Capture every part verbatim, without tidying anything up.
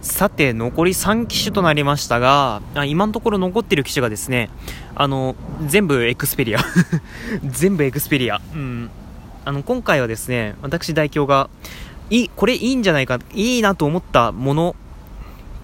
さて残りさん機種となりましたが、今のところ残ってる機種がですね、あの全部 Xperia 全部 Xperia、うん、あの今回はですね、私代表がいいこれいいんじゃないか、いいなと思ったもの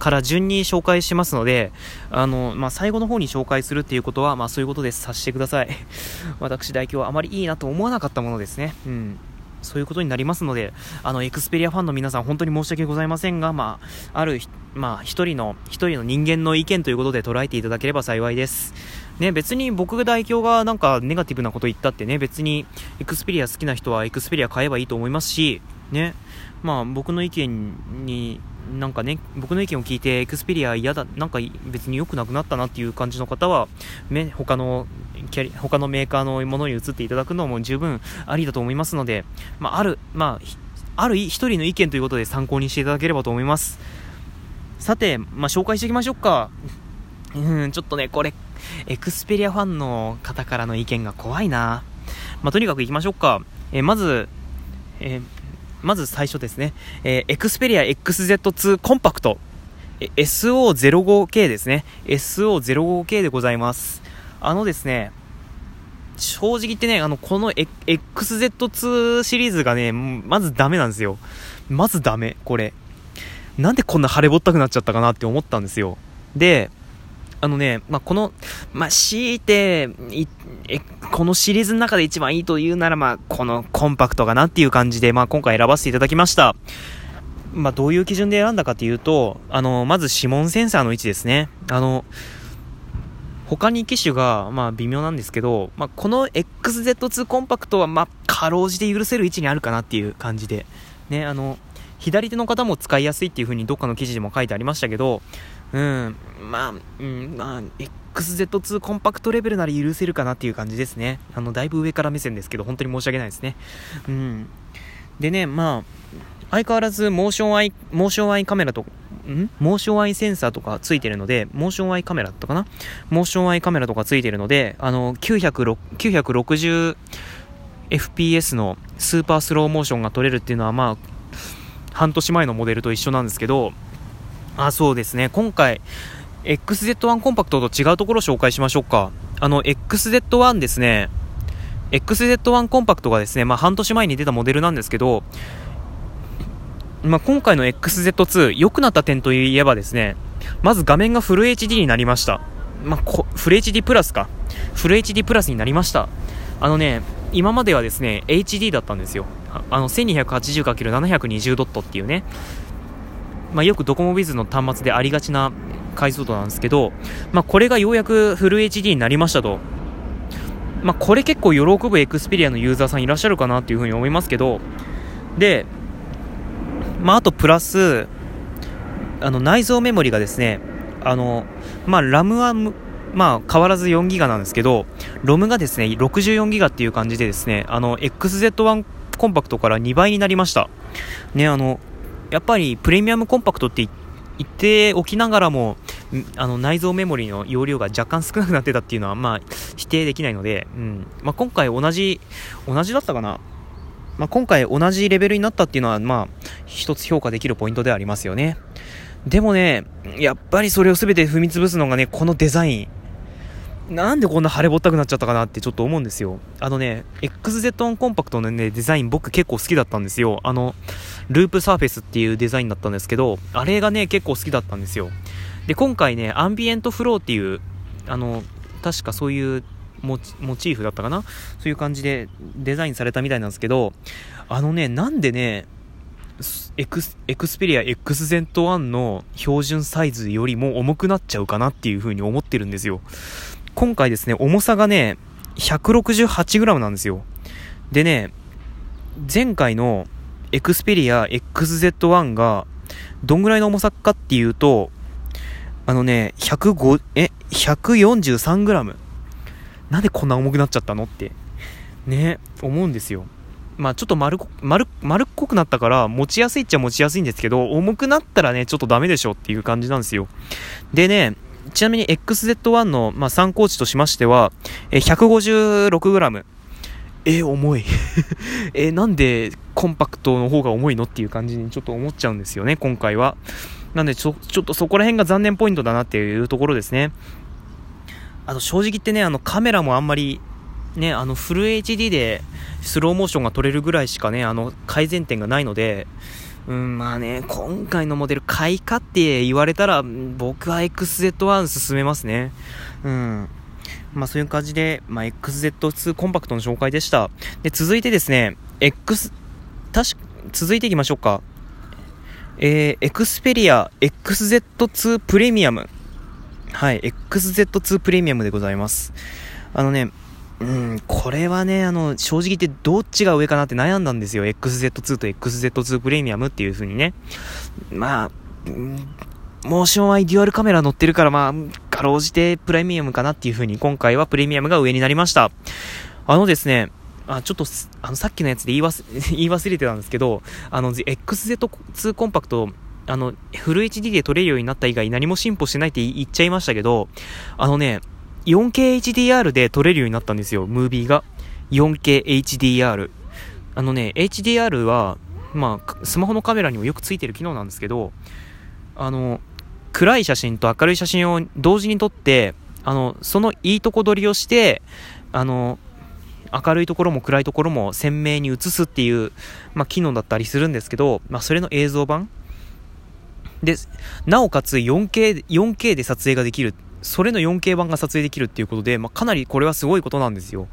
から順に紹介しますので、あの、まあ、最後の方に紹介するっていうことは、まあ、そういうことで察してください。私代表はあまりいいなと思わなかったものですね、うん、そういうことになりますので、あのエクスペリアファンの皆さん本当に申し訳ございませんが、まあ、ある、まあ、一人の一人の人間の意見ということで捉えていただければ幸いですね。別に僕代表がなんかネガティブなこと言ったってね、別にエクスペリア好きな人はエクスペリア買えばいいと思いますしね、まあ、僕の意見になんかね、僕の意見を聞いてエクスペリア嫌だ、なんか別に良くなくなったなっていう感じの方は、ね、他のキャリ、他のメーカーのものに移っていただくのも十分ありだと思いますので、まあ、ある、まあ、ある一人の意見ということで参考にしていただければと思います。さて、まあ、紹介していきましょうか。うん、ちょっとねこれエクスペリアファンの方からの意見が怖いな、まあ、とにかくいきましょうか。えー、まず、えーまず最初ですね、えー、Xperia エックスゼットツー コンパクト、え エスオーゼロごケー ですね。 エスオーゼロごケー でございます。あのですね、正直言ってね、あのこの、え エックスゼットツー シリーズがね、まずダメなんですよ。まずダメ、これなんでこんな腫れぼったくなっちゃったかなって思ったんですよ。で、あのね、まあ、この、まあ、強いていえこのシリーズの中で一番いいというなら、まあ、このコンパクトかなっていう感じで、まあ、今回選ばせていただきました。まあ、どういう基準で選んだかというと、あのまず指紋センサーの位置ですね。あの他に機種が、まあ、微妙なんですけど、まあ、この エックスゼットツー コンパクトは、まあ、かろうじて許せる位置にあるかなっていう感じで、ね、あの左手の方も使いやすいっていう風にどっかの記事でも書いてありましたけど、うん、まあ、うん、まあ、エックスゼットツー コンパクトレベルなら許せるかなっていう感じですね。あの、だいぶ上から目線ですけど、本当に申し訳ないですね。うん。でね、まあ、相変わらずモーションアイ、モーションアイカメラと、ん?モーションアイセンサーとかついてるので、モーションアイカメラだったかな?モーションアイカメラとかついてるので、あの、きゅうひゃくろくじゅうエフピーエス のスーパースローモーションが撮れるっていうのは、まあ、半年前のモデルと一緒なんですけど、あ、そうですね。今回 エックスゼットワン コンパクトと違うところを紹介しましょうか。あの エックスゼットワン ですね、 エックスゼットワン コンパクトがですね、まあ、半年前に出たモデルなんですけど、まあ、今回の エックスゼットツー 良くなった点といえばですね、まず画面がフル エイチディー になりました。まあ、こフル エイチディー プラスかフル エイチディー プラスになりました。あのね、今まではですね エイチディー だったんですよ。あの せんにひゃくはちじゅうかけるななひゃくにじゅう ドットっていうね、まあ、よくドコモウィズの端末でありがちな解像度なんですけど、まあ、これがようやくフル エイチディー になりましたと。まあ、これ結構喜ぶ Xperia のユーザーさんいらっしゃるかなというふうに思いますけど、で、まあ、あとプラスあの内蔵メモリがですね、あの、まあ、RAM はまあ変わらず よんギガ なんですけど、 ROM がですね ろくじゅうよんギガ っていう感じでですね、あの エックスゼットワン コンパクトからにばいになりましたね。あのやっぱりプレミアムコンパクトって言っておきながらも、あの内蔵メモリの容量が若干少なくなってたっていうのは、まあ、否定できないので、うん、まあ、今回同じ同じだったかな、まあ、今回同じレベルになったっていうのは、まあ、一つ評価できるポイントではありますよね。でもね、やっぱりそれを全て踏み潰すのがね、このデザインなんでこんな腫れぼったくなっちゃったかなってちょっと思うんですよ。あのね エックスゼットワン コンパクトの、ね、デザイン僕結構好きだったんですよ。あのループサーフェスっていうデザインだったんですけど、あれがね結構好きだったんですよ。で、今回ねアンビエントフローっていう、あの確かそういうモチ、モチーフだったかな、そういう感じでデザインされたみたいなんですけど、あのね、なんでねエクス、エクスペリア エックスゼットワン の標準サイズよりも重くなっちゃうかなっていう風に思ってるんですよ。今回ですね、重さがね ひゃくろくじゅうはちグラム なんですよ。でね、前回の Xperia エックスゼットワン がどんぐらいの重さかっていうと、あのねひゃくごえ ひゃくよんじゅうさんグラム なんでこんな重くなっちゃったのってね思うんですよ。まあちょっと丸、丸、丸っこくなったから持ちやすいっちゃ持ちやすいんですけど、重くなったらねちょっとダメでしょっていう感じなんですよ。でね、ちなみに エックスゼットワン の、まあ、参考値としましては ひゃくごじゅうろくグラム、 え重いえなんでコンパクトの方が重いのっていう感じにちょっと思っちゃうんですよね今回は。なんでちょ、ちょっとそこら辺が残念ポイントだなっていうところですね。あと正直言ってね、あのカメラもあんまりね、あのフル エイチディー でスローモーションが撮れるぐらいしかね、あの改善点がないので、うん、まあね、今回のモデル買いかって言われたら僕は エックスゼットワン 進めますね。うん。まあそういう感じで、まあ、エックスゼットツー コンパクトの紹介でした。で、続いてですね、X、確か、続いていきましょうか。えー、Xperia エックスゼットツー プレミアム。はい、エックスゼットツー プレミアムでございます。あのね、うん、これはね、あの正直言ってどっちが上かなって悩んだんですよ。 エックスゼットツー と エックスゼットツー プレミアムっていう風にね。まあ、うん、モーションアイデュアルカメラ乗ってるから、まあかろうじてプレミアムかなっていう風に今回はプレミアムが上になりました。あのですね、あちょっとあのさっきのやつで言い忘 言い忘れてたんですけど、あの エックスゼットツー コンパクト、あのフル エイチディー で撮れるようになった以外何も進歩してないって言っちゃいましたけど、あのね、よんケーエイチディーアール で撮れるようになったんですよ、ムービーが。よんケーエイチディーアール。あのね、エイチディーアール は、まあ、スマホのカメラにもよくついてる機能なんですけど、あの、暗い写真と明るい写真を同時に撮って、あの、そのいいとこ取りをして、あの、明るいところも暗いところも鮮明に映すっていう、まあ、機能だったりするんですけど、まあ、それの映像版で、なおかつ 4K、4K で撮影ができる。それの よんケー 版が撮影できるっていうことで、まあ、かなりこれはすごいことなんですよ。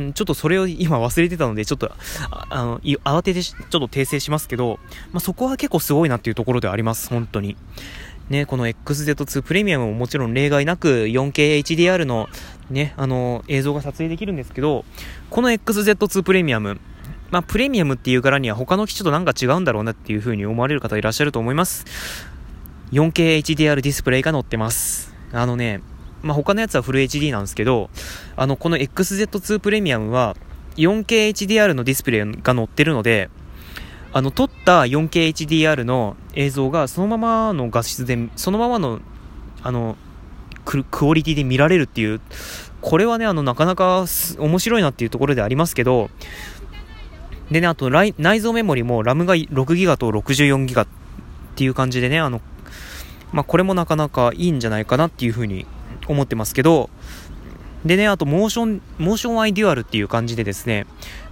んちょっとそれを今忘れてたので、ちょっとああの慌ててちょっと訂正しますけど、まあ、そこは結構すごいなっていうところではあります、本当に。ね、この エックスゼットツー プレミアムももちろん例外なく よんケーエイチディーアール のね、あの映像が撮影できるんですけど、この エックスゼットツー プレミアム、まあ、プレミアムっていうからには他の機種となんか違うんだろうなっていう風に思われる方いらっしゃると思います。よんケーエイチディーアール ディスプレイが載ってます。あのね、まあ、他のやつはフル エイチディー なんですけど、あのこの エックスゼットツー プレミアムは よんケーエイチディーアール のディスプレイが載ってるので、あの撮った よんケーエイチディーアール の映像がそのままの画質で、そのままのあのクオリティで見られるっていう、これはね、あのなかなか面白いなっていうところでありますけど、でね、あと内蔵メモリも RAM が ろくギガバイト と ろくじゅうよんギガバイト っていう感じでね、あのまあ、これもなかなかいいんじゃないかなっていうふうに思ってますけど、でね、あとモーション、モーションアイデュアルっていう感じでですね、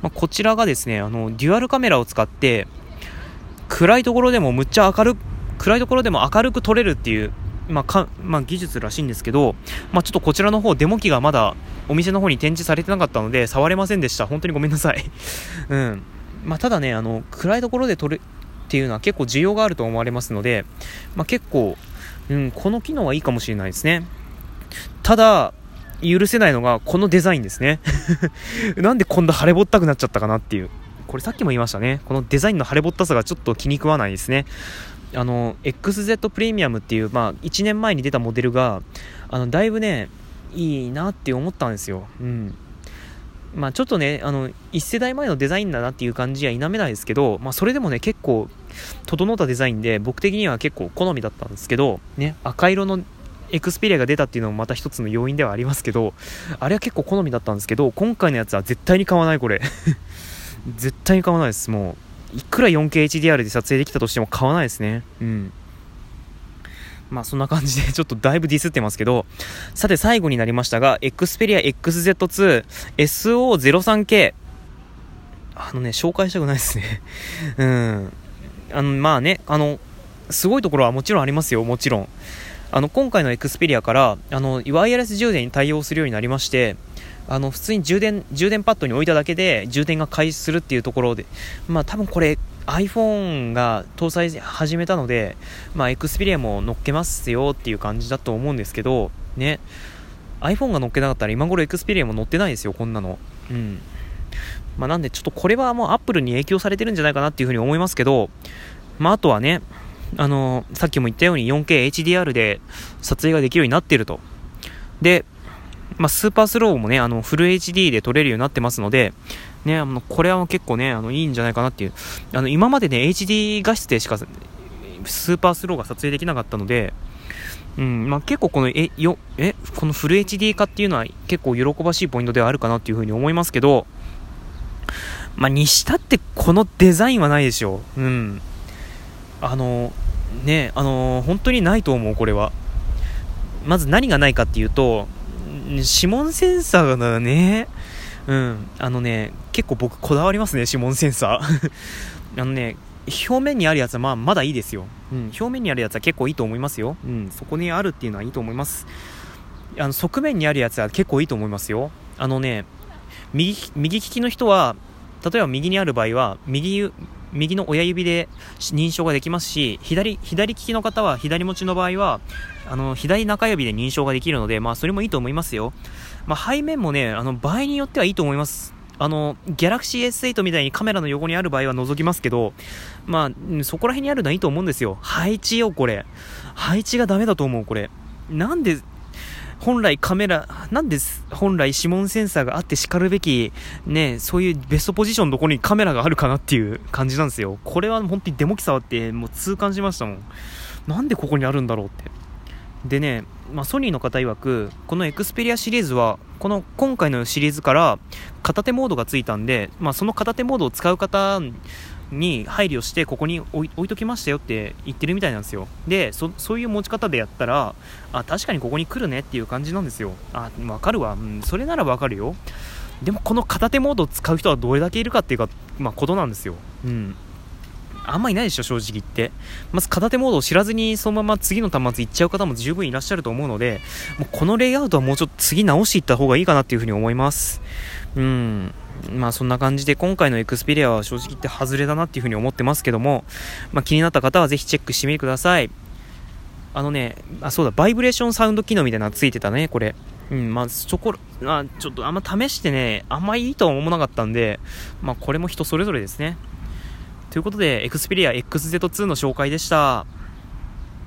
まあ、こちらがですね、あのデュアルカメラを使って暗いところでもむっちゃ明る暗いところでも明るく撮れるっていう、まあかまあ、技術らしいんですけど、まあ、ちょっとこちらの方デモ機がまだお店の方に展示されてなかったので触れませんでした。本当にごめんなさい、うん。まあ、ただね、あの暗いところで撮れっていうのは結構需要があると思われますので、まあ、結構、うん、この機能はいいかもしれないですね。ただ許せないのがこのデザインですねなんでこんな腫れぼったくなっちゃったかなっていう、これさっきも言いましたね、このデザインの腫れぼったさがちょっと気に食わないですね。あの エックスゼット プレミアムっていう、まあ、いちねんまえに出たモデルがあのだいぶねいいなって思ったんですよ、うん。まあ、ちょっとね、あのいち世代前のデザインだなっていう感じは否めないですけど、まあ、それでもね結構整ったデザインで僕的には結構好みだったんですけど、ね、赤色のXperiaが出たっていうのもまた一つの要因ではありますけど、あれは結構好みだったんですけど、今回のやつは絶対に買わないこれ絶対に買わないです。もういくら よんケーエイチディーアール で撮影できたとしても買わないですね、うん。まあそんな感じでちょっとだいぶディスってますけど、さて最後になりましたが Xperia エックスゼットツー エスオーゼロさんケー、 あのね紹介したくないですねうん。あのまあね、あのすごいところはもちろんありますよ。もちろんあの今回の Xperia からあのワイヤレス充電に対応するようになりまして、あの普通に充電充電パッドに置いただけで充電が開始するっていうところで、まあ多分これiPhone が搭載始めたので、まあ、Xperia も乗っけますよっていう感じだと思うんですけど、ね、iPhone が乗っけなかったら今頃 Xperia も乗ってないですよ、こんなの、うん。まあ、なんでちょっとこれはもう Apple に影響されてるんじゃないかなっていうふうに思いますけど、まあ、あとはね、あのー、さっきも言ったように よんケーエイチディーアール で撮影ができるようになっていると。で、まあ、スーパースローもね、あのフル エイチディー で撮れるようになってますのでね、あのこれは結構ね、あのいいんじゃないかなっていう。あの今までね エイチディー 画質でしかスーパースローが撮影できなかったので、うん、まあ、結構このえよえこのフル エイチディー 化っていうのは結構喜ばしいポイントではあるかなっていうふうに思いますけど、まあ、にしたってこのデザインはないでしょう、うん。あのね、あのー、本当にないと思う。これはまず何がないかっていうと指紋センサーだね。うん、あのね結構僕こだわりますね、指紋センサーあのね表面にあるやつはまあまだいいですよ、うん、表面にあるやつは結構いいと思いますよ、うん、そこにあるっていうのはいいと思います。あの側面にあるやつは結構いいと思いますよ。あのね 右, 右利きの人は例えば右にある場合は 右, 右の親指で認証ができますし、 左, 左利きの方は左持ちの場合はあの左中指で認証ができるので、まあ、それもいいと思いますよ。まあ、背面もねあの場合によってはいいと思います。あの Galaxy エスエイト みたいにカメラの横にある場合は覗きますけど、まあ、そこら辺にあるのはいいと思うんですよ。配置よ、これ配置がダメだと思う。これなんで本来カメラなんで本来指紋センサーがあってしかるべきね、そういうベストポジションのところにカメラがあるかなっていう感じなんですよ。これは本当にデモ機触ってもう痛感しましたもん。なんでここにあるんだろうって。でね、まあ、ソニーの方曰くこの Xperia シリーズはこの今回のシリーズから片手モードがついたんで、まあ、その片手モードを使う方に配慮してここに置い、置いときましたよって言ってるみたいなんですよ。で、そ、そういう持ち方でやったら、あ、確かにここに来るねっていう感じなんですよ。あ、わかるわ、うん、それならわかるよ。でもこの片手モードを使う人はどれだけいるかっていうか、まあ、ことなんですよ。うん、あんまいないでしょ正直言って。まず片手モードを知らずにそのまま次の端末行っちゃう方も十分いらっしゃると思うので、もうこのレイアウトはもうちょっと次直していった方がいいかなっていうふうに思います。うん、まあそんな感じで今回の Xperia は正直言ってハズレだなっていうふうに思ってますけども、まあ、気になった方はぜひチェックしてみてください。あのね、あ、そうだ、バイブレーションサウンド機能みたいなのついてたねこれ。うん、まあそこ、まあ、ちょっとあんま試してねあんまいいとは思わなかったんで、まあこれも人それぞれですね。ということで Xperia エックスゼットツー の紹介でした。